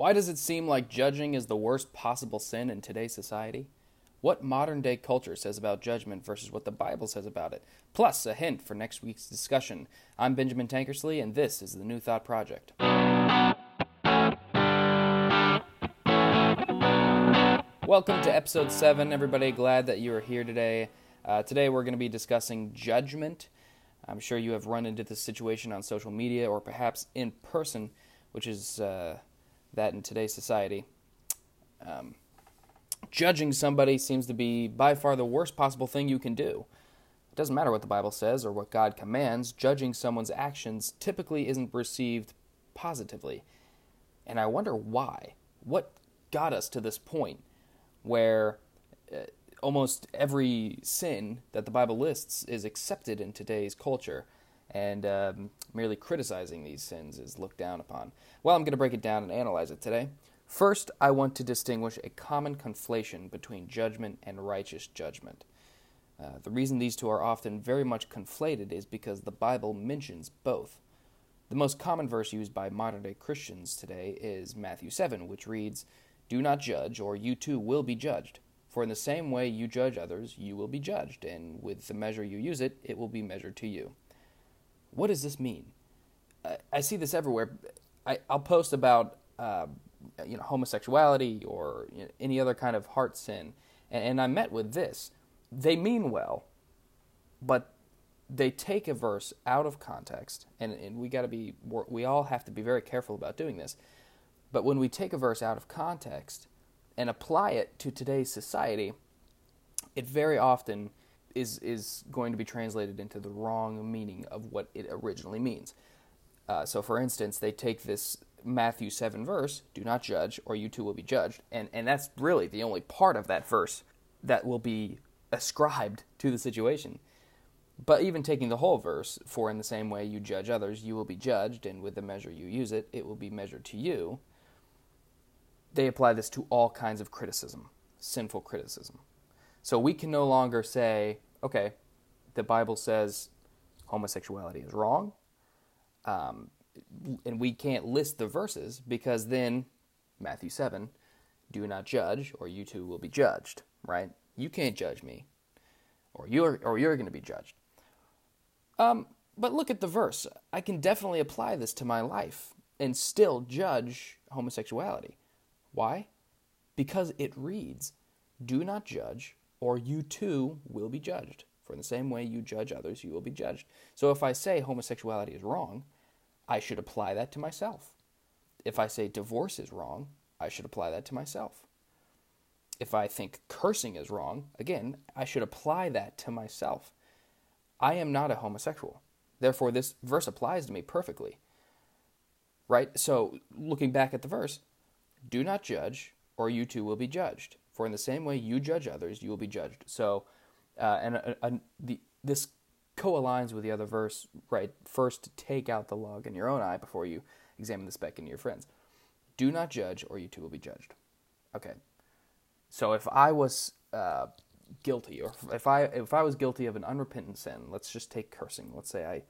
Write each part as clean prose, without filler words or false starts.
Why does it seem like judging is the worst possible sin in today's society? What modern-day culture says about judgment versus what the Bible says about it? Plus, a hint for next week's discussion. I'm Benjamin Tankersley, and this is the New Thought Project. Welcome to Episode 7, everybody. Glad that you are here today. Today we're going to be discussing judgment. I'm sure you have run into this situation on social media or perhaps in person, which is that in today's society. Judging somebody seems to be by far the worst possible thing you can do. It doesn't matter what the Bible says or what God commands. Judging someone's actions typically isn't received positively. And I wonder why. What got us to this point where almost every sin that the Bible lists is accepted in today's culture, and merely criticizing these sins is looked down upon? Well, I'm going to break it down and analyze it today. First, I want to distinguish a common conflation between judgment and righteous judgment. The reason these two are often very much conflated is because the Bible mentions both. The most common verse used by modern-day Christians today is Matthew 7, which reads, "Do not judge, or you too will be judged. For in the same way you judge others, you will be judged, and with the measure you use it, it will be measured to you." What does this mean? I see this everywhere. I'll post about homosexuality or any other kind of heart sin, and I'm met with this. They mean well, but they take a verse out of context, and we all have to be very careful about doing this. But when we take a verse out of context and apply it to today's society, it very often is going to be translated into the wrong meaning of what it originally means. So, for instance, they take this Matthew 7 verse, "Do not judge, or you too will be judged," and that's really the only part of that verse that will be ascribed to the situation. But even taking the whole verse, "For in the same way you judge others, you will be judged, and with the measure you use it, it will be measured to you," they apply this to all kinds of criticism, sinful criticism. So we can no longer say, okay, the Bible says homosexuality is wrong, and we can't list the verses, because then Matthew 7, "Do not judge, or you too will be judged," right? You can't judge me, or you're going to be judged. But look at the verse. I can definitely apply this to my life and still judge homosexuality. Why? Because it reads, "Do not judge, or you too will be judged. For in the same way you judge others, you will be judged." So if I say homosexuality is wrong, I should apply that to myself. If I say divorce is wrong, I should apply that to myself. If I think cursing is wrong, again, I should apply that to myself. I am not a homosexual. Therefore, this verse applies to me perfectly. Right? So, looking back at the verse, "Do not judge, or you too will be judged. For in the same way you judge others, you will be judged." So, this co-aligns with the other verse, right? "First, take out the log in your own eye before you examine the speck in your friend's. Do not judge, or you too will be judged." Okay. So if I was guilty, or if I was guilty of an unrepentant sin, let's just take cursing. Let's say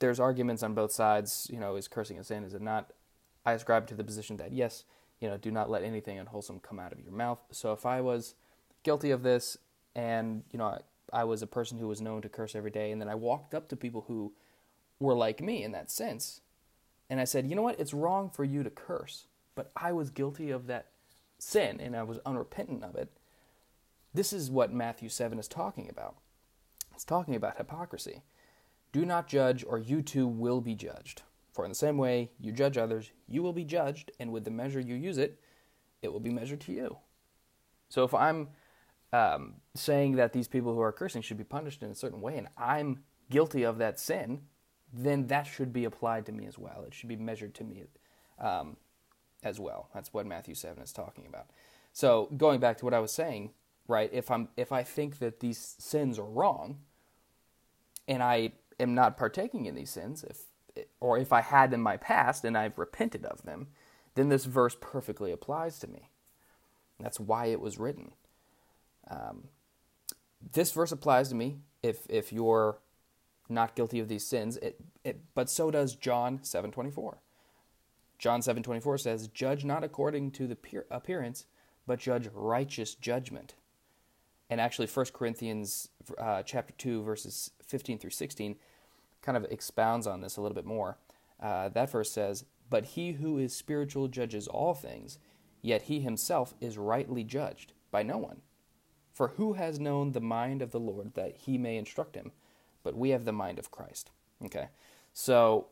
there's arguments on both sides. Is cursing a sin? Is it not? I ascribe to the position that yes, do not let anything unwholesome come out of your mouth. So if I was guilty of this, and I was a person who was known to curse every day, and then I walked up to people who were like me in that sense, and I said, "You know what? It's wrong for you to curse," but I was guilty of that sin, and I was unrepentant of it. This is what Matthew 7 is talking about. It's talking about hypocrisy. "Do not judge, or you too will be judged. For in the same way you judge others, you will be judged, and with the measure you use it, it will be measured to you." So if I'm saying that these people who are cursing should be punished in a certain way, and I'm guilty of that sin, then that should be applied to me as well. It should be measured to me as well. That's what Matthew 7 is talking about. So going back to what I was saying, right? If I think that these sins are wrong, and I am not partaking in these sins, if I had in my past and I've repented of them, then this verse perfectly applies to me. And that's why it was written. This verse applies to me if you're not guilty of these sins. But so does John 7:24. John 7:24 says, "Judge not according to the appearance, but judge righteous judgment." And actually, 1 Corinthians chapter 2, verses 15 through 16, kind of expounds on this a little bit more. That verse says, "But he who is spiritual judges all things, yet he himself is rightly judged by no one. For who has known the mind of the Lord that he may instruct him? But we have the mind of Christ." Okay, so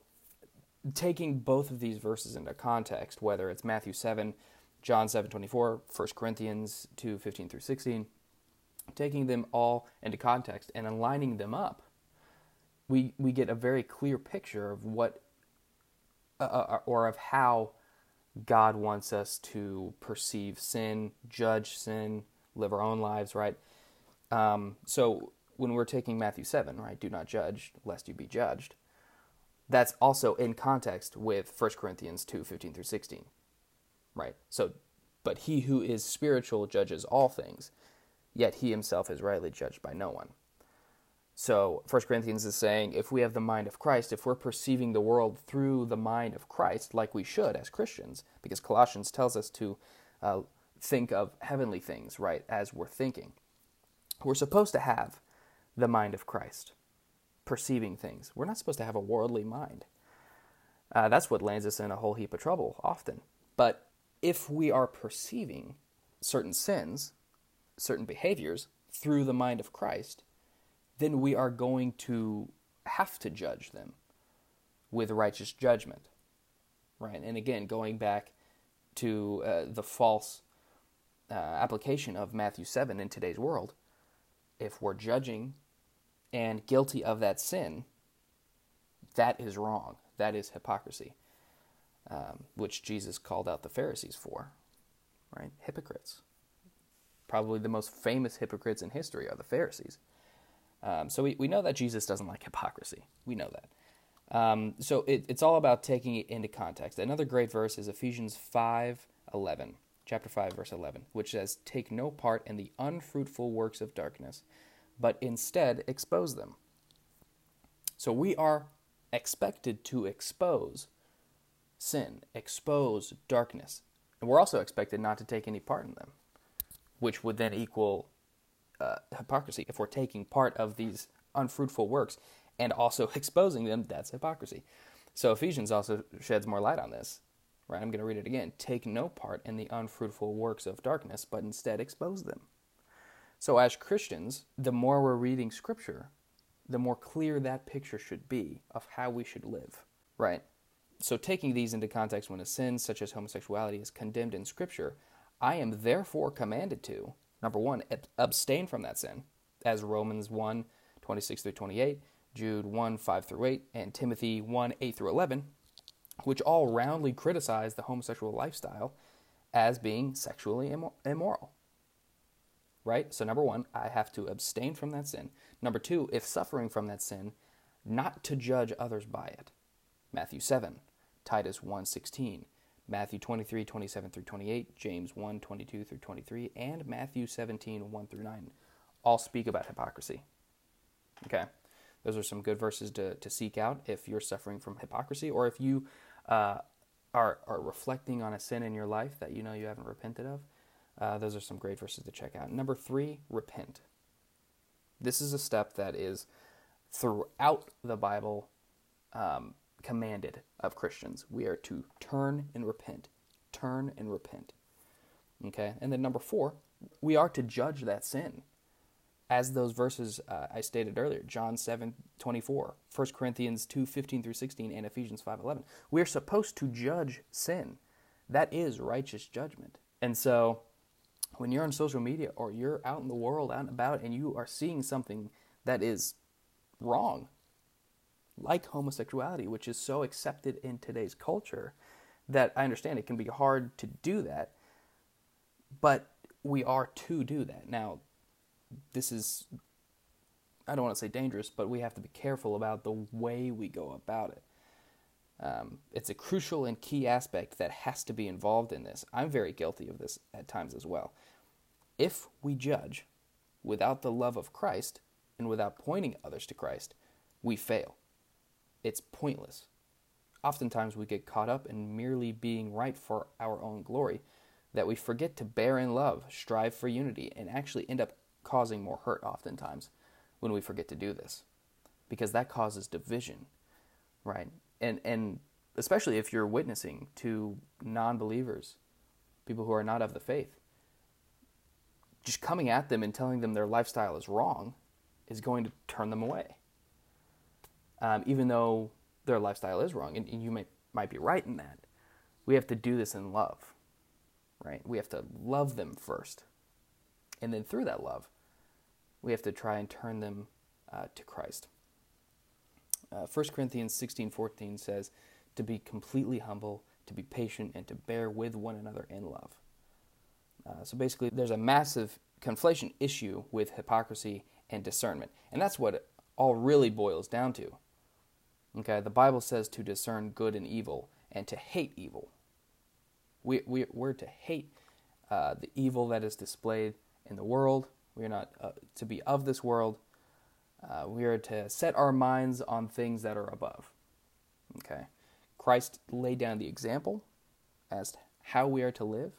taking both of these verses into context, whether it's Matthew 7, John 7:24, 1 Corinthians 2:15 through 16, taking them all into context and aligning them up, we get a very clear picture of what or of how God wants us to perceive sin, judge sin, live our own lives, right? So when we're taking Matthew 7, right, do not judge lest you be judged, that's also in context with 1 Corinthians 2:15 through 16, right? So, but he who is spiritual judges all things, yet he himself is rightly judged by no one. So 1 Corinthians is saying, if we have the mind of Christ, if we're perceiving the world through the mind of Christ, like we should as Christians, because Colossians tells us to think of heavenly things, right, as we're thinking. We're supposed to have the mind of Christ, perceiving things. We're not supposed to have a worldly mind. That's what lands us in a whole heap of trouble often. But if we are perceiving certain sins, certain behaviors through the mind of Christ, then we are going to have to judge them with righteous judgment, right? And again, going back to the false application of Matthew 7 in today's world, if we're judging and guilty of that sin, that is wrong. That is hypocrisy, which Jesus called out the Pharisees for, right? Hypocrites. Probably the most famous hypocrites in history are the Pharisees. So we know that Jesus doesn't like hypocrisy. We know that. So it's all about taking it into context. Another great verse is Ephesians 5:11, chapter 5, verse 11, which says, "Take no part in the unfruitful works of darkness, but instead expose them." So we are expected to expose sin, expose darkness. And we're also expected not to take any part in them, which would then equal hypocrisy. If we're taking part of these unfruitful works and also exposing them, that's hypocrisy. So Ephesians also sheds more light on this, right? I'm going to read it again. "Take no part in the unfruitful works of darkness, but instead expose them." So as Christians, the more we're reading Scripture, the more clear that picture should be of how we should live, right? So taking these into context, when a sin such as homosexuality is condemned in Scripture, I am therefore commanded to, number one, abstain from that sin, as Romans 1:26-28, Jude 1:5-8, and Timothy 1:8-11, which all roundly criticize the homosexual lifestyle as being sexually immoral. Right? So number one, I have to abstain from that sin. Number two, if suffering from that sin, not to judge others by it. Matthew 7, Titus 1:16. Matthew 23:27-28, James 1:22-23, and Matthew 17:1-9 all speak about hypocrisy. Okay, those are some good verses to seek out if you're suffering from hypocrisy, or if you are reflecting on a sin in your life that you know you haven't repented of. Those are some great verses to check out. Number three, repent. This is a step that is throughout the Bible commanded of Christians. We are to turn and repent. Turn and repent. Okay? And then number four, we are to judge that sin. As those verses I stated earlier, John 7:24, 1 Corinthians 2:15 through 16, and Ephesians 5:11. We are supposed to judge sin. That is righteous judgment. And so when you're on social media or you're out in the world, out and about, and you are seeing something that is wrong, like homosexuality, which is so accepted in today's culture, that I understand it can be hard to do that, but we are to do that. Now, this is, I don't want to say dangerous, but we have to be careful about the way we go about it. It's a crucial and key aspect that has to be involved in this. I'm very guilty of this at times as well. If we judge without the love of Christ and without pointing others to Christ, we fail. It's pointless. Oftentimes we get caught up in merely being right for our own glory, that we forget to bear in love, strive for unity, and actually end up causing more hurt oftentimes when we forget to do this, because that causes division, right? And especially if you're witnessing to non-believers, people who are not of the faith, just coming at them and telling them their lifestyle is wrong is going to turn them away, even though their lifestyle is wrong. And you might be right in that. We have to do this in love, right? We have to love them first. And then through that love, we have to try and turn them to Christ. 1 Corinthians 16:14 says, to be completely humble, to be patient, and to bear with one another in love. So basically, there's a massive conflation issue with hypocrisy and discernment. And that's what it all really boils down to. Okay, the Bible says to discern good and evil and to hate evil. We're to hate the evil that is displayed in the world. We are not to be of this world. We are to set our minds on things that are above. Okay, Christ laid down the example as to how we are to live.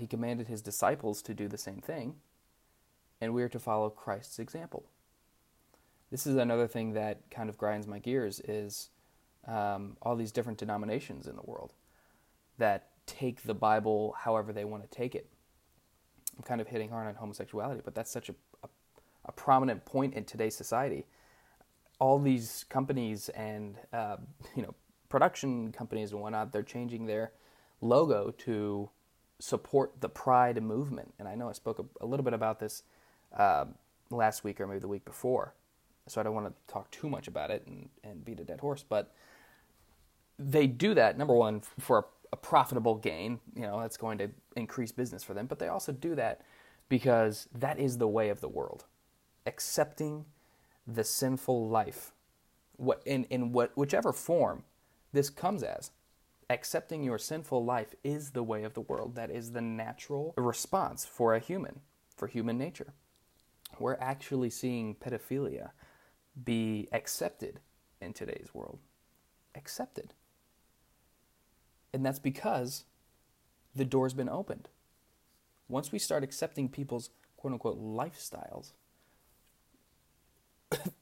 He commanded his disciples to do the same thing, and we are to follow Christ's example. This is another thing that kind of grinds my gears is all these different denominations in the world that take the Bible however they want to take it. I'm kind of hitting hard on homosexuality, but that's such a prominent point in today's society. All these companies and production companies and whatnot, they're changing their logo to support the Pride movement. And I know I spoke a little bit about this last week or maybe the week before, so I don't want to talk too much about it and beat a dead horse. But they do that, number one, for a profitable gain. That's going to increase business for them. But they also do that because that is the way of the world, accepting the sinful life, whichever form this comes as. Accepting your sinful life is the way of the world. That is the natural response for human nature. We're actually seeing pedophilia be accepted in today's world. Accepted. And that's because the door's been opened. Once we start accepting people's quote-unquote lifestyles,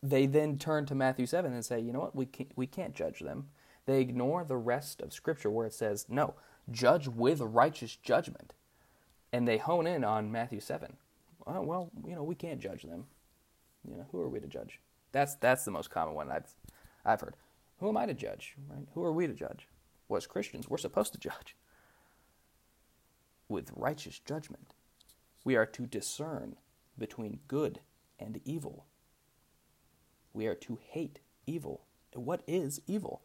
they then turn to Matthew 7 and say, you know what, we can't judge them. They ignore the rest of Scripture where it says, no, judge with righteous judgment. And they hone in on Matthew 7. Oh, well, we can't judge them. Who are we to judge? That's the most common one I've heard. Who am I to judge? Right? Who are we to judge? Well, as Christians, we're supposed to judge with righteous judgment. We are to discern between good and evil. We are to hate evil. What is evil?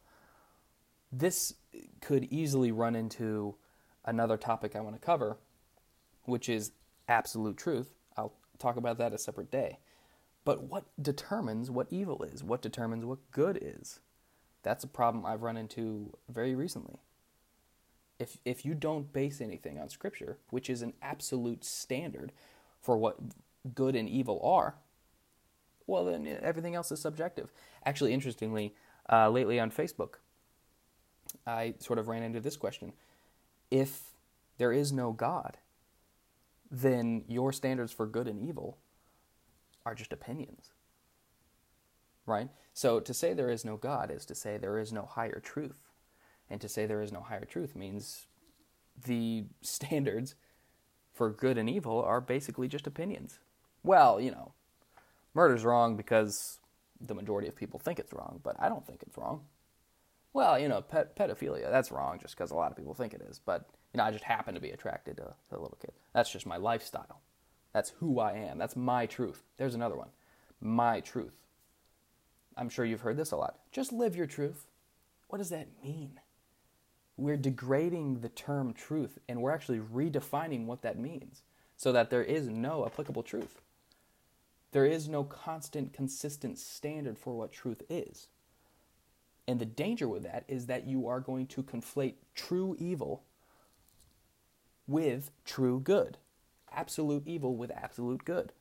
This could easily run into another topic I want to cover, which is absolute truth. I'll talk about that a separate day. But what determines what evil is? What determines what good is? That's a problem I've run into very recently. If you don't base anything on Scripture, which is an absolute standard for what good and evil are, well, then everything else is subjective. Actually, interestingly, lately on Facebook, I sort of ran into this question. If there is no God, then your standards for good and evil are just opinions, right? So to say there is no God is to say there is no higher truth. And to say there is no higher truth means the standards for good and evil are basically just opinions. Well, murder's wrong because the majority of people think it's wrong, but I don't think it's wrong. Well, pedophilia, that's wrong just because a lot of people think it is. But, I just happen to be attracted to a little kid. That's just my lifestyle. That's who I am. That's my truth. There's another one. My truth. I'm sure you've heard this a lot. Just live your truth. What does that mean? We're degrading the term truth, and we're actually redefining what that means so that there is no applicable truth. There is no constant, consistent standard for what truth is. And the danger with that is that you are going to conflate true evil with true good. Absolute evil with absolute good.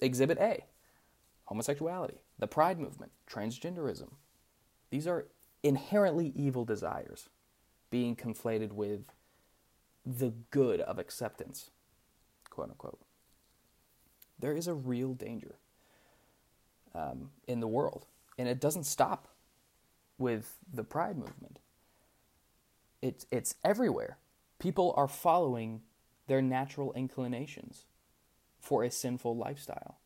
Exhibit A, homosexuality, the Pride movement, transgenderism. These are inherently evil desires being conflated with the good of acceptance, quote unquote. There is a real danger in the world, and it doesn't stop with the Pride movement. It's everywhere. People are following their natural inclinations for a sinful lifestyle,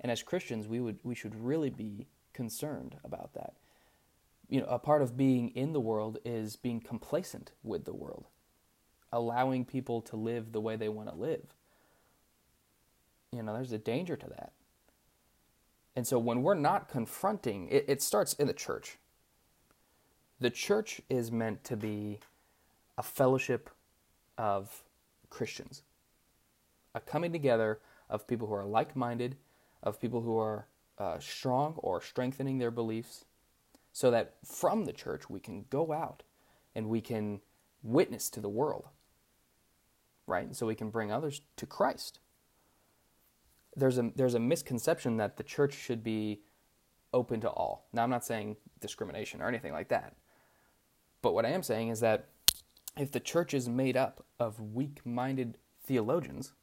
and as Christians, we should really be concerned about that. You know, a part of being in the world is being complacent with the world, allowing people to live the way they want to live. You know, there's a danger to that. And so when we're not confronting, it starts in the church. The church is meant to be a fellowship of Christians, a coming together of people who are like-minded, of people who are strong or strengthening their beliefs, so that from the church we can go out and we can witness to the world, right? And so we can bring others to Christ. There's a misconception that the church should be open to all. Now, I'm not saying discrimination or anything like that. But what I am saying is that if the church is made up of weak-minded theologians,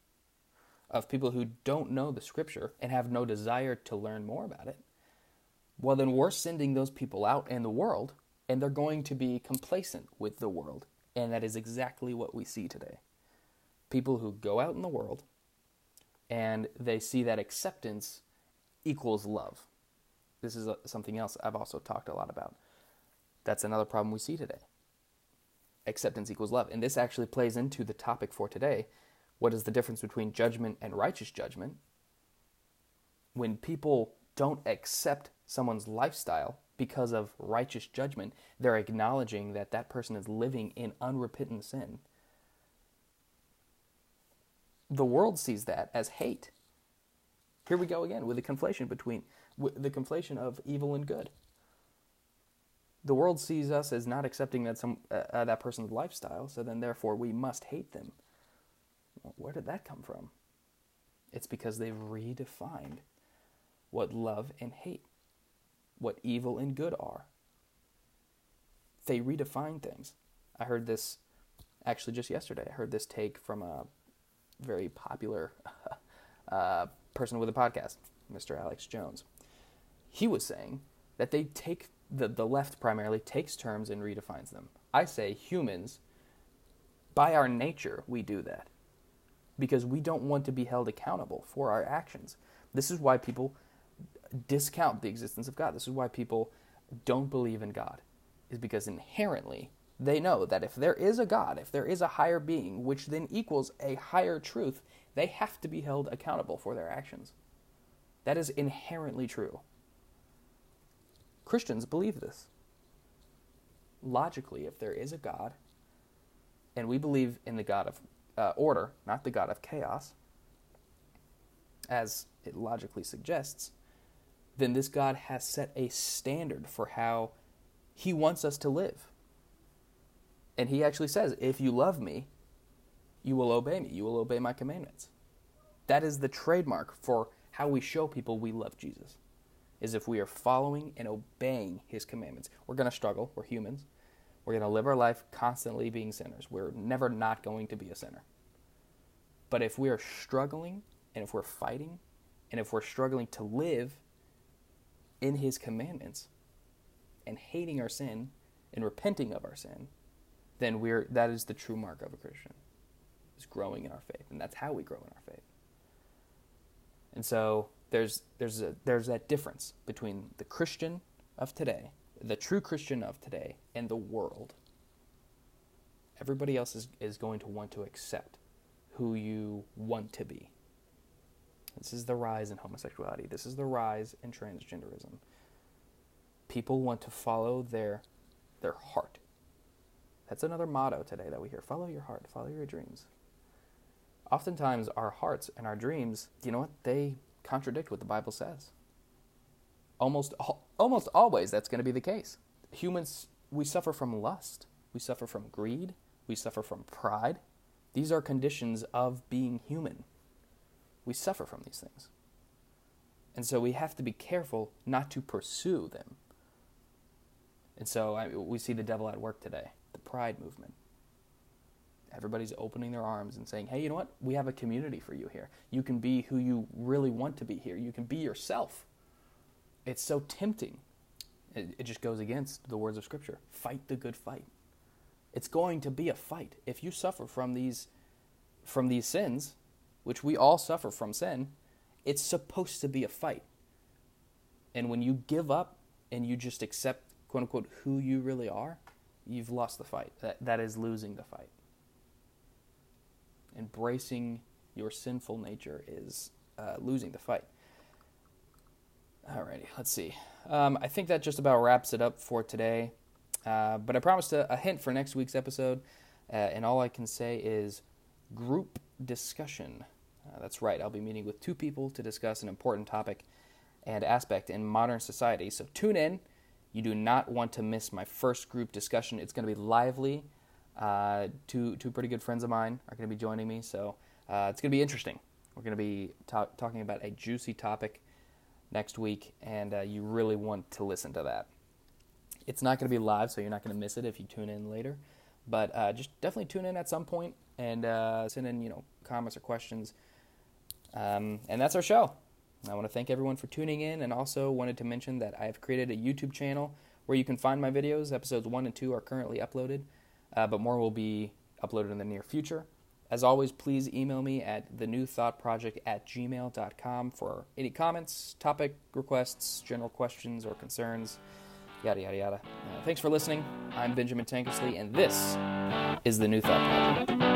of people who don't know the Scripture and have no desire to learn more about it, well, then we're sending those people out in the world, and they're going to be complacent with the world. And that is exactly what we see today. People who go out in the world, and they see that acceptance equals love. This is something else I've also talked a lot about. That's another problem we see today. Acceptance equals love. And this actually plays into the topic for today. What is the difference between judgment and righteous judgment? When people don't accept someone's lifestyle because of righteous judgment, they're acknowledging that that person is living in unrepentant sin. The world sees that as hate. Here we go again with the conflation of evil and good. The world sees us as not accepting that person's lifestyle, so then therefore we must hate them. Well, where did that come from? It's because they've redefined what love and hate, what evil and good are. They redefine things. I heard this actually just yesterday. I heard this take from a very popular person with a podcast, Mr. Alex Jones. He was saying that they take, the left primarily takes terms and redefines them. I say humans, by our nature, we do that because we don't want to be held accountable for our actions. This is why people discount the existence of God. This is why people don't believe in God, is because inherently they know that if there is a God, if there is a higher being, which then equals a higher truth, they have to be held accountable for their actions. That is inherently true. Christians believe this. Logically, if there is a God, and we believe in the God of order, not the God of chaos, as it logically suggests, then this God has set a standard for how he wants us to live. And he actually says, if you love me, you will obey me. You will obey my commandments. That is the trademark for how we show people we love Jesus, is if we are following and obeying his commandments. We're going to struggle. We're humans. We're going to live our life constantly being sinners. We're never not going to be a sinner. But if we are struggling, and if we're fighting, and if we're struggling to live in his commandments and hating our sin and repenting of our sin, then that is the true mark of a Christian, is growing in our faith. And that's how we grow in our faith. And so there's that difference between the Christian of today, the true Christian of today, and the world. Everybody else is going to want to accept who you want to be. This is the rise in homosexuality. This is the rise in transgenderism. People want to follow their heart. That's another motto today that we hear. Follow your heart. Follow your dreams. Oftentimes, our hearts and our dreams, you know what? They contradict what the Bible says. Almost always, that's going to be the case. Humans, we suffer from lust. We suffer from greed. We suffer from pride. These are conditions of being human. We suffer from these things. And so we have to be careful not to pursue them. And so we see the devil at work today, the pride movement. Everybody's opening their arms and saying, hey, you know what? We have a community for you here. You can be who you really want to be here. You can be yourself. It's so tempting. It just goes against the words of Scripture. Fight the good fight. It's going to be a fight. If you suffer from these sins, which we all suffer from sin, it's supposed to be a fight. And when you give up and you just accept, quote unquote, who you really are, you've lost the fight. That is losing the fight. Embracing your sinful nature is losing the fight. Alrighty, let's see. I think that just about wraps it up for today. But I promised a hint for next week's episode, and all I can say is group discussion. That's right, I'll be meeting with 2 people to discuss an important topic and aspect in modern society. So tune in. You do not want to miss my first group discussion. It's going to be lively. Two pretty good friends of mine are going to be joining me, so it's going to be interesting. We're going to be talking about a juicy topic next week, and you really want to listen to that. It's not going to be live, so you're not going to miss it if you tune in later. But just definitely tune in at some point and send in comments or questions. And that's our show. I want to thank everyone for tuning in, and also wanted to mention that I have created a YouTube channel where you can find my videos. Episodes 1 and 2 are currently uploaded, but more will be uploaded in the near future. As always, please email me at thenewthoughtproject@gmail.com for any comments, topic requests, general questions or concerns, yada, yada, yada. Thanks for listening. I'm Benjamin Tankersley, and this is The New Thought Project.